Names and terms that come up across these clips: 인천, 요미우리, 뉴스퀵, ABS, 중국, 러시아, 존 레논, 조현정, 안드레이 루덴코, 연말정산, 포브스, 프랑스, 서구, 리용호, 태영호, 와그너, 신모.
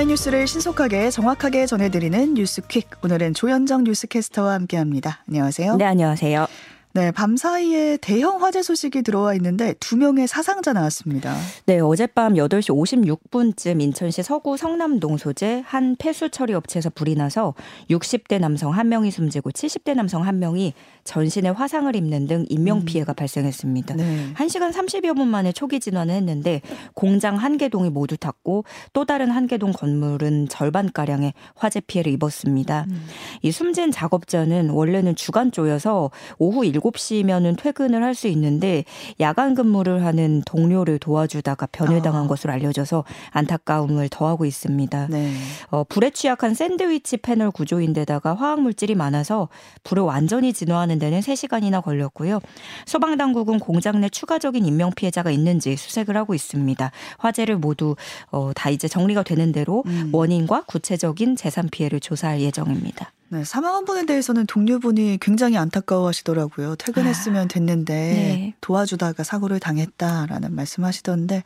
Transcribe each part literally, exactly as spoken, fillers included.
사회 뉴스를 신속하게 정확하게 전해드리는 뉴스퀵. 오늘은 조현정 뉴스캐스터와 함께합니다. 안녕하세요. 네, 안녕하세요. 네, 밤사이에 대형 화재 소식이 들어와 있는데 두 명의 사상자 나왔습니다. 네, 어젯밤 여덟 시 오십육 분쯤 인천시 서구 성남동 소재 한 폐수 처리 업체에서 불이 나서 육십 대 남성 한 명이 숨지고 칠십 대 남성 한 명이 전신에 화상을 입는 등 인명피해가 음. 발생했습니다. 네. 한 시간 삼십여 분 만에 초기 진화는 했는데 공장 한 개 동이 모두 탔고 또 다른 한 개 동 건물은 절반가량의 화재 피해를 입었습니다. 음. 이 숨진 작업자는 원래는 주간조여서 오후 일곱 시면은 퇴근을 할 수 있는데 야간 근무를 하는 동료를 도와주다가 변회당한 아. 것으로 알려져서 안타까움을 더하고 있습니다. 네. 어, 불에 취약한 샌드위치 패널 구조인데다가 화학물질이 많아서 불을 완전히 진화하는 데는 세 시간이나 걸렸고요. 소방당국은 공장 내 추가적인 인명피해자가 있는지 수색을 하고 있습니다. 화재를 모두 어, 다 이제 정리가 되는 대로 음. 원인과 구체적인 재산 피해를 조사할 예정입니다. 네, 사망한 분에 대해서는 동료분이 굉장히 안타까워하시더라고요. 퇴근했으면 됐는데 아, 네. 도와주다가 사고를 당했다라는 말씀하시던데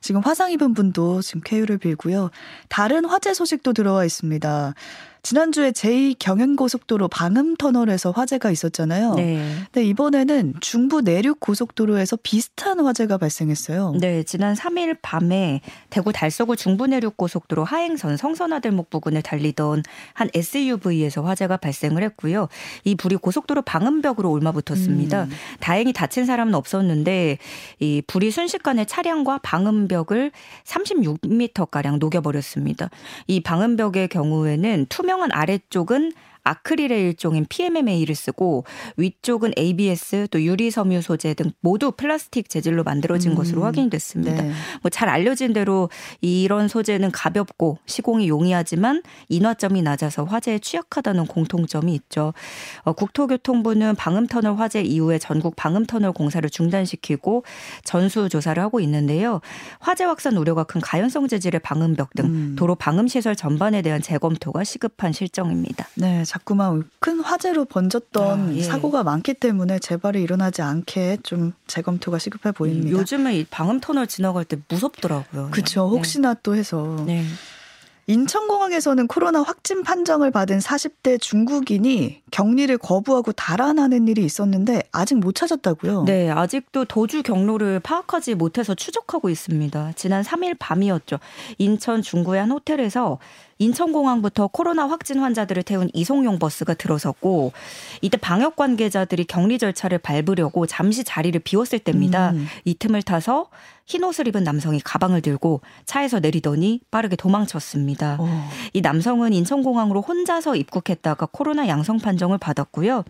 지금 화상 입은 분도 지금 쾌유를 빌고요. 다른 화재 소식도 들어와 있습니다. 지난주에 제이 경인고속도로 방음터널에서 화재가 있었잖아요. 네. 근데 이번에는 중부 내륙고속도로에서 비슷한 화재가 발생했어요. 네, 지난 삼 일 밤에 대구 달서구 중부 내륙고속도로 하행선 성선화들목 부근을 달리던 한 에스유브이에서 화재가 발생을 했고요. 이 불이 고속도로 방음벽으로 올마붙었습니다. 음. 다행히 다친 사람은 없었는데 이 불이 순식간에 차량과 방음벽을 삼십육 미터가량 녹여버렸습니다. 이 방음벽의 경우에는 투명 한 아래쪽은 아크릴의 일종인 피엠엠에이를 쓰고 위쪽은 에이비에스 또 유리섬유 소재 등 모두 플라스틱 재질로 만들어진 음. 것으로 확인됐습니다. 네. 뭐 잘 알려진 대로 이런 소재는 가볍고 시공이 용이하지만 인화점이 낮아서 화재에 취약하다는 공통점이 있죠. 어, 국토교통부는 방음터널 화재 이후에 전국 방음터널 공사를 중단시키고 전수조사를 하고 있는데요. 화재 확산 우려가 큰 가연성 재질의 방음벽 등 음. 도로 방음시설 전반에 대한 재검토가 시급한 실정입니다. 네. 자꾸만 큰 화재로 번졌던 아, 예. 사고가 많기 때문에 재발이 일어나지 않게 좀 재검토가 시급해 보입니다. 요즘에 이 방음터널 지나갈 때 무섭더라고요. 그렇죠. 혹시나 네. 또 해서. 네. 인천공항에서는 코로나 확진 판정을 받은 사십 대 중국인이 격리를 거부하고 달아나는 일이 있었는데 아직 못 찾았다고요? 네, 아직도 도주 경로를 파악하지 못해서 추적하고 있습니다. 지난 삼 일 밤이었죠. 인천 중구의 한 호텔에서 인천공항부터 코로나 확진 환자들을 태운 이송용 버스가 들어섰고 이때 방역 관계자들이 격리 절차를 밟으려고 잠시 자리를 비웠을 때입니다. 음. 이 틈을 타서 흰옷을 입은 남성이 가방을 들고 차에서 내리더니 빠르게 도망쳤습니다. 오. 이 남성은 인천공항으로 혼자서 입국했다가 코로나 양성 판정을 받았고요.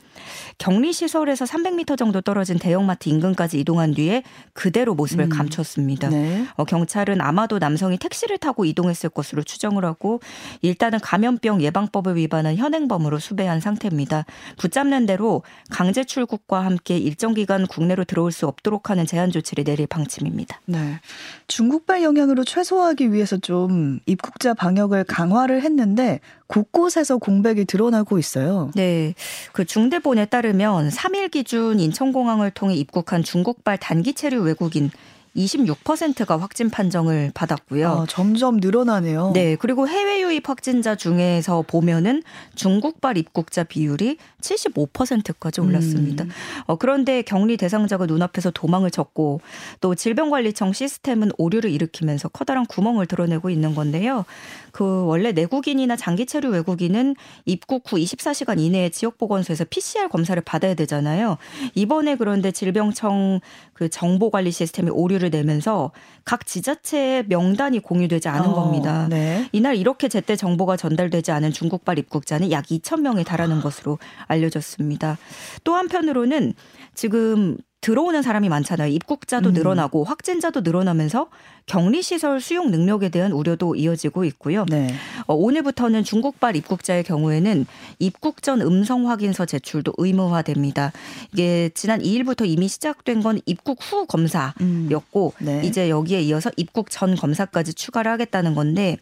격리시설에서 삼백 미터 정도 떨어진 대형마트 인근까지 이동한 뒤에 그대로 모습을 음. 감췄습니다. 네. 어, 경찰은 아마도 남성이 택시를 타고 이동했을 것으로 추정을 하고 일단은 감염병 예방법을 위반한 현행범으로 수배한 상태입니다. 붙잡는 대로 강제 출국과 함께 일정 기간 국내로 들어올 수 없도록 하는 제한 조치를 내릴 방침입니다. 네, 중국발 영향으로 최소화하기 위해서 좀 입국자 방역을 강화를 했는데 곳곳에서 공백이 드러나고 있어요. 네, 그 중대본에 따르면 삼 일 기준 인천공항을 통해 입국한 중국발 단기 체류 외국인 이십육 퍼센트가 확진 판정을 받았고요. 아, 점점 늘어나네요. 네, 그리고 해외 유입 확진자 중에서 보면은 중국발 입국자 비율이 칠십오 퍼센트까지 올랐습니다. 음. 어, 그런데 격리 대상자가 눈앞에서 도망을 쳤고 또 질병관리청 시스템은 오류를 일으키면서 커다란 구멍을 드러내고 있는 건데요. 그 원래 내국인이나 장기 체류 외국인은 입국 후 이십사 시간 이내에 지역보건소에서 피씨알 검사를 받아야 되잖아요. 이번에 그런데 질병청 그 정보관리 시스템이 오류를 내면서 각 지자체의 명단이 공유되지 않은 어, 겁니다. 네. 이날 이렇게 제때 정보가 전달되지 않은 중국발 입국자는 약 이천 명에 달하는 것으로 알려졌습니다. 또 한편으로는 지금 들어오는 사람이 많잖아요. 입국자도 음. 늘어나고 확진자도 늘어나면서 격리시설 수용 능력에 대한 우려도 이어지고 있고요. 네. 어, 오늘부터는 중국발 입국자의 경우에는 입국 전 음성 확인서 제출도 의무화됩니다. 이게 지난 이 일부터 이미 시작된 건 입국 후 검사였고 음. 네. 이제 여기에 이어서 입국 전 검사까지 추가를 하겠다는 건데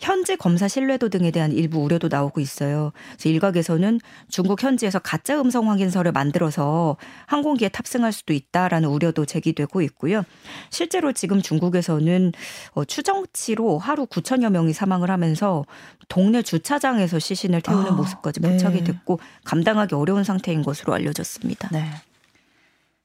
현지 검사 신뢰도 등에 대한 일부 우려도 나오고 있어요. 그래서 일각에서는 중국 현지에서 가짜 음성 확인서를 만들어서 항공기에 탑승할 수도 있다라는 우려도 제기되고 있고요. 실제로 지금 중국에서는 추정치로 하루 구천여 명이 사망을 하면서 동네 주차장에서 시신을 태우는 아, 모습까지 포착이 네. 됐고 감당하기 어려운 상태인 것으로 알려졌습니다. 네.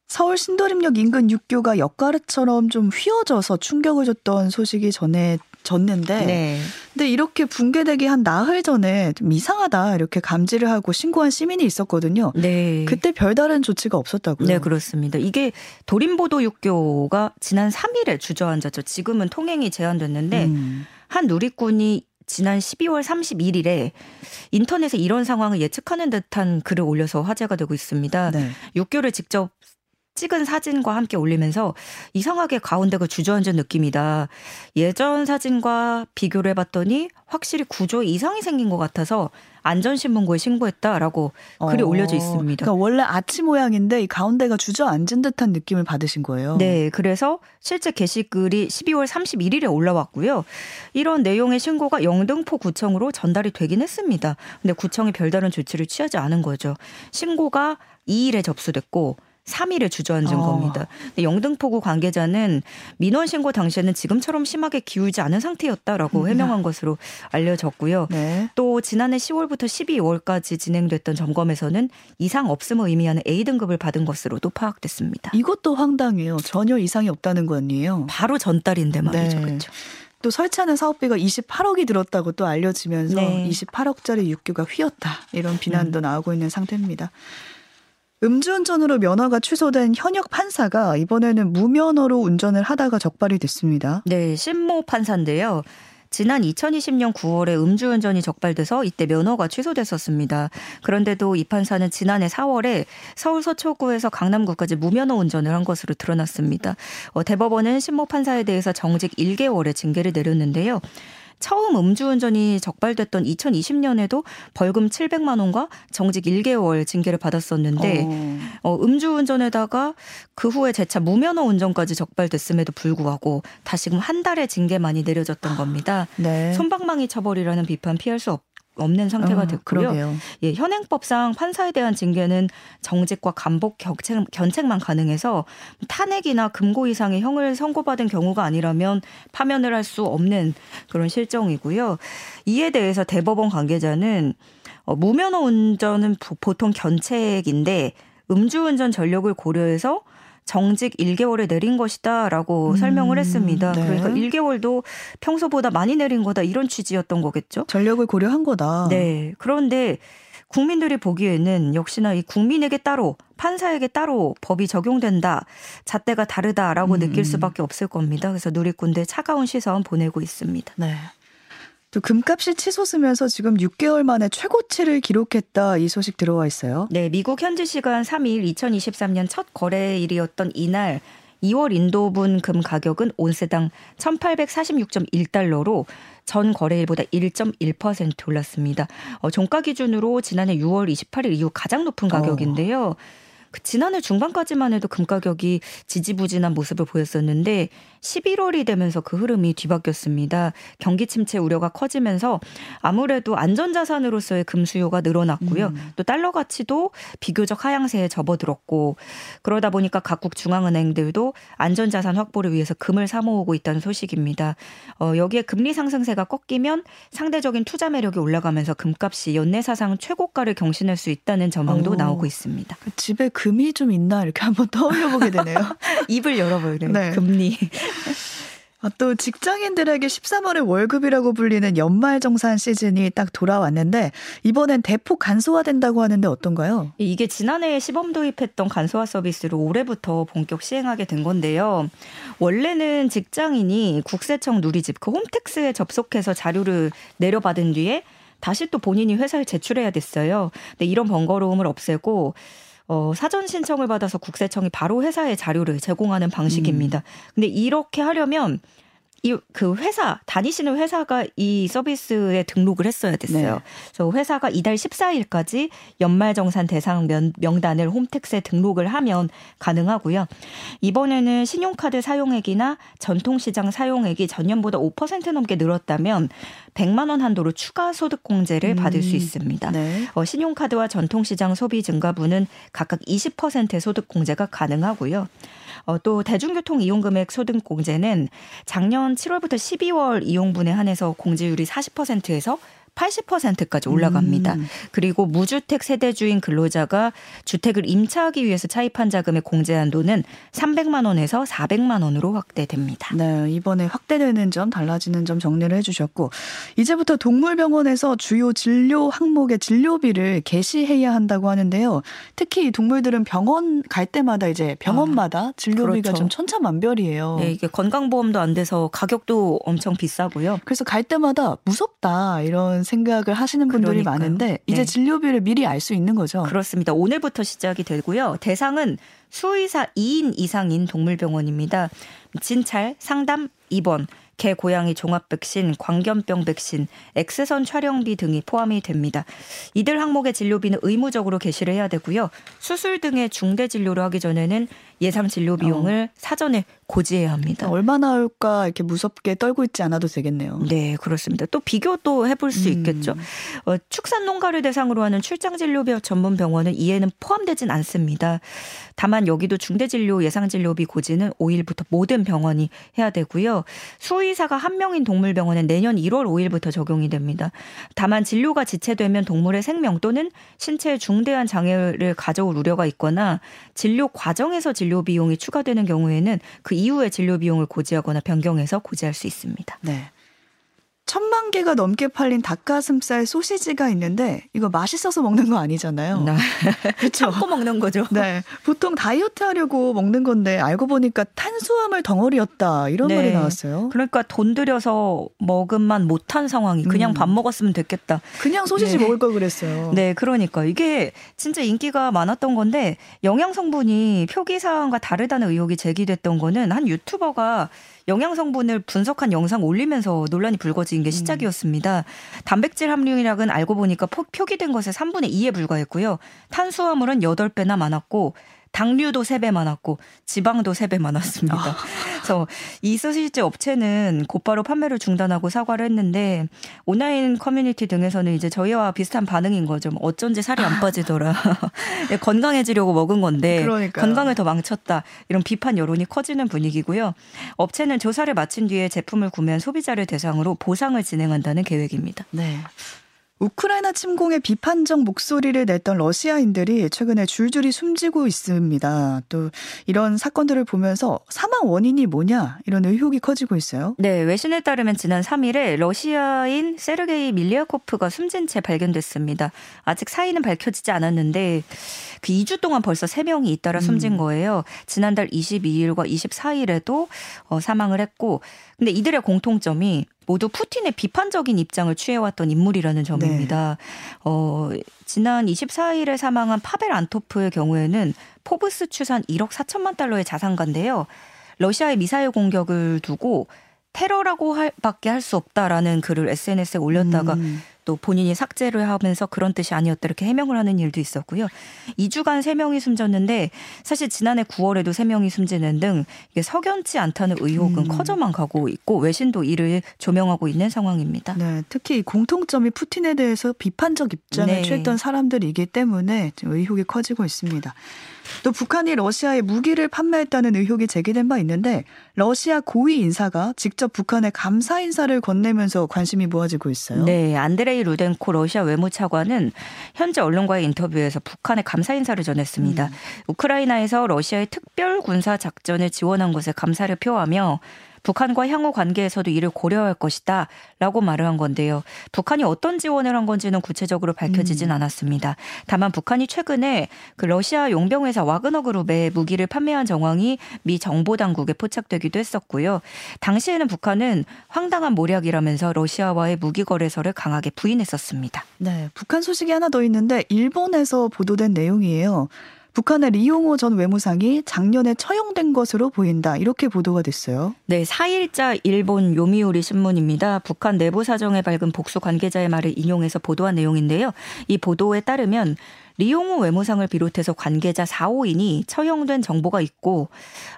서울 신도림역 인근 육교가 역가릇처럼 좀 휘어져서 충격을 줬던 소식이 전해졌는데 네. 근데 이렇게 붕괴되기 한 나흘 전에 좀 이상하다 이렇게 감지를 하고 신고한 시민이 있었거든요. 네. 그때 별다른 조치가 없었다고요? 네, 그렇습니다. 이게 도림보도 육교가 지난 삼 일에 주저앉았죠. 지금은 통행이 제한됐는데 음. 한 누리꾼이 지난 십이월 삼십일일에 인터넷에 이런 상황을 예측하는 듯한 글을 올려서 화제가 되고 있습니다. 네. 육교를 직접 찍은 사진과 함께 올리면서 이상하게 가운데가 주저앉은 느낌이다. 예전 사진과 비교를 해봤더니 확실히 구조 이상이 생긴 것 같아서 안전신문고에 신고했다라고 글이 어, 올려져 있습니다. 그러니까 원래 아치 모양인데 이 가운데가 주저앉은 듯한 느낌을 받으신 거예요. 네. 그래서 실제 게시글이 십이월 삼십일일에 올라왔고요. 이런 내용의 신고가 영등포 구청으로 전달이 되긴 했습니다. 근데 구청이 별다른 조치를 취하지 않은 거죠. 신고가 이일에 접수됐고 삼일에 주저앉은 어. 겁니다. 근데 영등포구 관계자는 민원 신고 당시에는 지금처럼 심하게 기울지 않은 상태였다라고 해명한 것으로 알려졌고요. 네. 또 지난해 시월부터 십이월까지 진행됐던 점검에서는 이상 없음을 의미하는 에이 등급을 받은 것으로도 파악됐습니다. 이것도 황당해요. 전혀 이상이 없다는 거 아니에요. 바로 전달인데 말이죠. 네. 그렇죠. 또 설치하는 사업비가 이십팔억이 들었다고 또 알려지면서 네. 이십팔억짜리 육교가 휘었다. 이런 비난도 음. 나오고 있는 상태입니다. 음주운전으로 면허가 취소된 현역 판사가 이번에는 무면허로 운전을 하다가 적발이 됐습니다. 네, 신모 판사인데요. 지난 이천이십년 구월에 음주운전이 적발돼서 이때 면허가 취소됐었습니다. 그런데도 이 판사는 지난해 사월에 서울 서초구에서 강남구까지 무면허 운전을 한 것으로 드러났습니다. 어, 대법원은 신모 판사에 대해서 정직 일 개월의 징계를 내렸는데요. 처음 음주운전이 적발됐던 이천이십년에도 벌금 칠백만 원과 정직 일 개월 징계를 받았었는데 어. 어, 음주운전에다가 그 후에 재차 무면허 운전까지 적발됐음에도 불구하고 다시금 한 달의 징계만이 내려졌던 겁니다. 네. 솜방망이 처벌이라는 비판 피할 수 없 없는 상태가 어, 됐고요. 예, 현행법상 판사에 대한 징계는 정직과 감복 격책, 견책만 가능해서 탄핵이나 금고 이상의 형을 선고받은 경우가 아니라면 파면을 할 수 없는 그런 실정이고요. 이에 대해서 대법원 관계자는 어, 무면허 운전은 보, 보통 견책인데 음주운전 전력을 고려해서 정직 일 개월에 내린 것이다라고 음, 설명을 했습니다. 네. 그러니까 일 개월도 평소보다 많이 내린 거다 이런 취지였던 거겠죠. 전력을 고려한 거다. 네. 그런데 국민들이 보기에는 역시나 이 국민에게 따로 판사에게 따로 법이 적용된다. 잣대가 다르다라고 음, 느낄 수밖에 없을 겁니다. 그래서 누리꾼들 차가운 시선 보내고 있습니다. 네. 또 금값이 치솟으면서 지금 육 개월 만에 최고치를 기록했다 이 소식 들어와 있어요. 네, 미국 현지 시간 삼일 이천이십삼년 첫 거래일이었던 이날 이월 인도분 금 가격은 온스당 천팔백사십육 점 일 달러로 전 거래일보다 일 점 일 퍼센트 올랐습니다. 어, 종가 기준으로 지난해 유월 이십팔일 이후 가장 높은 가격인데요. 어. 그 지난해 중반까지만 해도 금 가격이 지지부진한 모습을 보였었는데 십일월이 되면서 그 흐름이 뒤바뀌었습니다. 경기 침체 우려가 커지면서 아무래도 안전자산으로서의 금 수요가 늘어났고요. 음. 또 달러 가치도 비교적 하향세에 접어들었고 그러다 보니까 각국 중앙은행들도 안전자산 확보를 위해서 금을 사모으고 있다는 소식입니다. 어, 여기에 금리 상승세가 꺾이면 상대적인 투자 매력이 올라가면서 금값이 연내 사상 최고가를 경신할 수 있다는 전망도 오. 나오고 있습니다. 집에 금이 좀 있나 이렇게 한번 떠올려보게 되네요. 입을 열어보게 되네요. 금리. 또 직장인들에게 십삼월의 월급이라고 불리는 연말정산 시즌이 딱 돌아왔는데 이번엔 대폭 간소화된다고 하는데 어떤가요? 이게 지난해에 시범 도입했던 간소화 서비스로 올해부터 본격 시행하게 된 건데요. 원래는 직장인이 국세청 누리집 그 홈택스에 접속해서 자료를 내려받은 뒤에 다시 또 본인이 회사에 제출해야 됐어요. 근데 이런 번거로움을 없애고 어, 사전 신청을 받아서 국세청이 바로 회사에 자료를 제공하는 방식입니다. 음. 근데 이렇게 하려면 이 그 회사 다니시는 회사가 이 서비스에 등록을 했어야 됐어요. 네. 그래서 회사가 이달 십사 일까지 연말정산 대상 명, 명단을 홈택스에 등록을 하면 가능하고요. 이번에는 신용카드 사용액이나 전통시장 사용액이 전년보다 오 퍼센트 넘게 늘었다면 백만 원 한도로 추가 소득공제를 음. 받을 수 있습니다. 네. 어, 신용카드와 전통시장 소비 증가분은 각각 이십 퍼센트의 소득공제가 가능하고요. 어, 또 대중교통 이용금액 소득공제는 작년 칠월부터 십이월 이용분에 한해서 공제율이 사십 퍼센트에서 팔십 퍼센트까지 올라갑니다. 음. 그리고 무주택 세대주인 근로자가 주택을 임차하기 위해서 차입한 자금의 공제 한도는 삼백만 원에서 사백만 원으로 확대됩니다. 네, 이번에 확대되는 점, 달라지는 점 정리를 해주셨고, 이제부터 동물병원에서 주요 진료 항목의 진료비를 게시해야 한다고 하는데요. 특히 동물들은 병원 갈 때마다 이제 병원마다 아, 진료비가 그렇죠. 좀 천차만별이에요. 네, 이게 건강보험도 안 돼서 가격도 엄청 비싸고요. 그래서 갈 때마다 무섭다 이런 생각을 하시는 분들이 그러니까요. 많은데 이제 네. 진료비를 미리 알 수 있는 거죠. 그렇습니다. 오늘부터 시작이 되고요. 대상은 수의사 이 인 이상인 동물병원입니다. 진찰, 상담, 입원, 개, 고양이 종합 백신, 광견병 백신, 엑스선 촬영비 등이 포함이 됩니다. 이들 항목의 진료비는 의무적으로 게시를 해야 되고요. 수술 등의 중대 진료를 하기 전에는 예상 진료 비용을 어. 사전에 고지해야 합니다. 얼마나 올까 이렇게 무섭게 떨고 있지 않아도 되겠네요. 네, 그렇습니다. 또 비교도 해볼 수 음. 있겠죠. 어, 축산 농가를 대상으로 하는 출장 진료비 전문 병원은 이에는 포함되진 않습니다. 다만 여기도 중대 진료 예상 진료비 고지는 오 일부터 모든 병원이 해야 되고요. 수의사가 한 명인 동물병원은 내년 일월 오일부터 적용이 됩니다. 다만 진료가 지체되면 동물의 생명 또는 신체에 중대한 장애를 가져올 우려가 있거나 진료 과정에서 진료 진료 비용이 추가되는 경우에는 그 이후에 진료 비용을 고지하거나 변경해서 고지할 수 있습니다. 네. 천만 개가 넘게 팔린 닭가슴살 소시지가 있는데 이거 맛있어서 먹는 거 아니잖아요. 그렇죠. 참고 먹는 거죠. 네. 보통 다이어트 하려고 먹는 건데 알고 보니까 탄수화물 덩어리였다 이런 네. 말이 나왔어요. 그러니까 돈 들여서 먹음만 못한 상황이 그냥 음. 밥 먹었으면 됐겠다. 그냥 소시지 네. 먹을 걸 그랬어요. 네. 그러니까 이게 진짜 인기가 많았던 건데 영양 성분이 표기사항과 다르다는 의혹이 제기됐던 거는 한 유튜버가 영양 성분을 분석한 영상 올리면서 논란이 불거진 게 시작이었습니다. 단백질 함유량은 알고 보니까 표기된 것의 삼분의 이에 불과했고요. 탄수화물은 여덟 배나 많았고 당류도 세 배 많았고 지방도 세 배 많았습니다. 그래서 이 소시지 업체는 곧바로 판매를 중단하고 사과를 했는데 온라인 커뮤니티 등에서는 이제 저희와 비슷한 반응인 거죠. 어쩐지 살이 안 빠지더라. 건강해지려고 먹은 건데 그러니까요. 건강을 더 망쳤다. 이런 비판 여론이 커지는 분위기고요. 업체는 조사를 마친 뒤에 제품을 구매한 소비자를 대상으로 보상을 진행한다는 계획입니다. 네. 우크라이나 침공에 비판적 목소리를 냈던 러시아인들이 최근에 줄줄이 숨지고 있습니다. 또 이런 사건들을 보면서 사망 원인이 뭐냐 이런 의혹이 커지고 있어요. 네, 외신에 따르면 지난 삼 일에 러시아인 세르게이 밀리아코프가 숨진 채 발견됐습니다. 아직 사인은 밝혀지지 않았는데 그 이 주 동안 벌써 세 명이 잇따라 숨진 거예요. 지난달 이십이 일과 이십사 일에도 어, 사망을 했고 근데 이들의 공통점이 모두 푸틴의 비판적인 입장을 취해왔던 인물이라는 점입니다. 네. 어, 지난 이십사 일에 사망한 파벨 안토프의 경우에는 포브스 추산 일억 사천만 달러의 자산가인데요. 러시아의 미사일 공격을 두고 테러라고 할, 밖에 할 수 없다라는 글을 에스엔에스에 올렸다가 음. 또 본인이 삭제를 하면서 그런 뜻이 아니었다 이렇게 해명을 하는 일도 있었고요. 이 주간 세 명이 숨졌는데 사실 지난해 구월에도 세 명이 숨지는 등 이게 석연치 않다는 의혹은 음. 커져만 가고 있고 외신도 이를 조명하고 있는 상황입니다. 네, 특히 공통점이 푸틴에 대해서 비판적 입장을 네. 취했던 사람들이기 때문에 지금 의혹이 커지고 있습니다. 또 북한이 러시아에 무기를 판매했다는 의혹이 제기된 바 있는데 러시아 고위 인사가 직접 북한에 감사 인사를 건네면서 관심이 모아지고 있어요. 네, 안드레이 루덴코 러시아 외무차관은 현지 언론과의 인터뷰에서 북한에 감사 인사를 전했습니다. 음. 우크라이나에서 러시아의 특별 군사 작전을 지원한 것에 감사를 표하며 북한과 향후 관계에서도 이를 고려할 것이다 라고 말을 한 건데요. 북한이 어떤 지원을 한 건지는 구체적으로 밝혀지진 않았습니다. 다만 북한이 최근에 그 러시아 용병회사 와그너 그룹에 무기를 판매한 정황이 미 정보당국에 포착되기도 했었고요. 당시에는 북한은 황당한 모략이라면서 러시아와의 무기 거래서를 강하게 부인했었습니다. 네, 북한 소식이 하나 더 있는데 일본에서 보도된 내용이에요. 북한의 리용호 전 외무상이 작년에 처형된 것으로 보인다. 이렇게 보도가 됐어요. 네, 사 일자 일본 요미우리 신문입니다. 북한 내부 사정에 밝은 복수 관계자의 말을 인용해서 보도한 내용인데요. 이 보도에 따르면 리용호 외무상을 비롯해서 관계자 사, 오인이 처형된 정보가 있고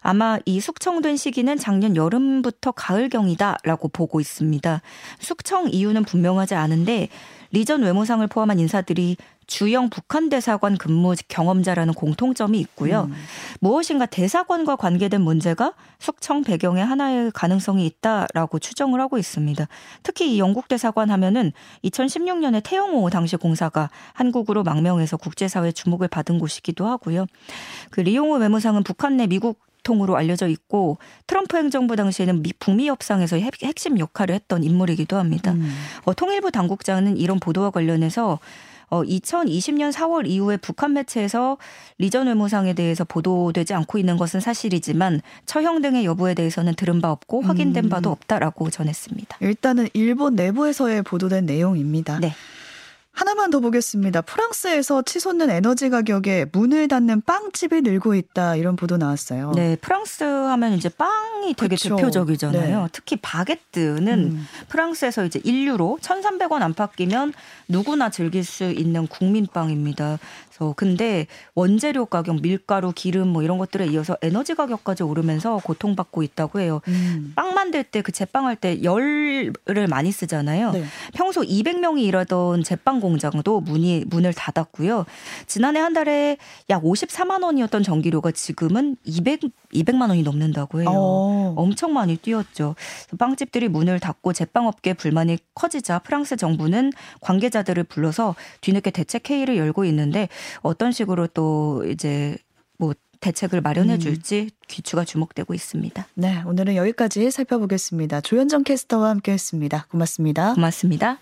아마 이 숙청된 시기는 작년 여름부터 가을경이다라고 보고 있습니다. 숙청 이유는 분명하지 않은데 리 전 외무상을 포함한 인사들이 주영 북한 대사관 근무 경험자라는 공통점이 있고요. 음. 무엇인가 대사관과 관계된 문제가 숙청 배경의 하나의 가능성이 있다라고 추정을 하고 있습니다. 특히 이 영국 대사관 하면은 이천십육 년에 태영호 당시 공사가 한국으로 망명해서 국제사회 주목을 받은 곳이기도 하고요. 그 리용호 외무상은 북한 내 미국 통으로 알려져 있고 트럼프 행정부 당시에는 미, 북미 협상에서 핵심 역할을 했던 인물이기도 합니다. 음. 어, 통일부 당국자는 이런 보도와 관련해서 어, 이천이십 년 사월 이후에 북한 매체에서 리 전 외무상에 대해서 보도되지 않고 있는 것은 사실이지만 처형 등의 여부에 대해서는 들은 바 없고 확인된 바도 없다라고 전했습니다. 일단은 일본 내부에서의 보도된 내용입니다. 네. 하나만 더 보겠습니다. 프랑스에서 치솟는 에너지 가격에 문을 닫는 빵집이 늘고 있다. 이런 보도 나왔어요. 네, 프랑스 하면 이제 빵이 되게 그쵸. 대표적이잖아요. 네. 특히 바게트는 음. 프랑스에서 이제 일 유로 천삼백 원 안팎이면 누구나 즐길 수 있는 국민빵입니다. 그래서 근데 원재료 가격, 밀가루, 기름 뭐 이런 것들에 이어서 에너지 가격까지 오르면서 고통받고 있다고 해요. 음. 빵 만들 때 그 제빵할 때 열을 많이 쓰잖아요. 네. 평소 이백 명이 일하던 제빵 공장도 문이, 문을 닫았고요. 지난해 한 달에 약 오십사만 원이었던 전기료가 지금은 이백, 이백만 원이 넘는다고 해요. 오. 엄청 많이 뛰었죠. 빵집들이 문을 닫고 제빵업계 불만이 커지자 프랑스 정부는 관계자들을 불러서 뒤늦게 대책 회의를 열고 있는데 어떤 식으로 또 이제 뭐 대책을 마련해 줄지 귀추가 주목되고 있습니다. 네, 오늘은 여기까지 살펴보겠습니다. 조현정 캐스터와 함께했습니다. 고맙습니다. 고맙습니다.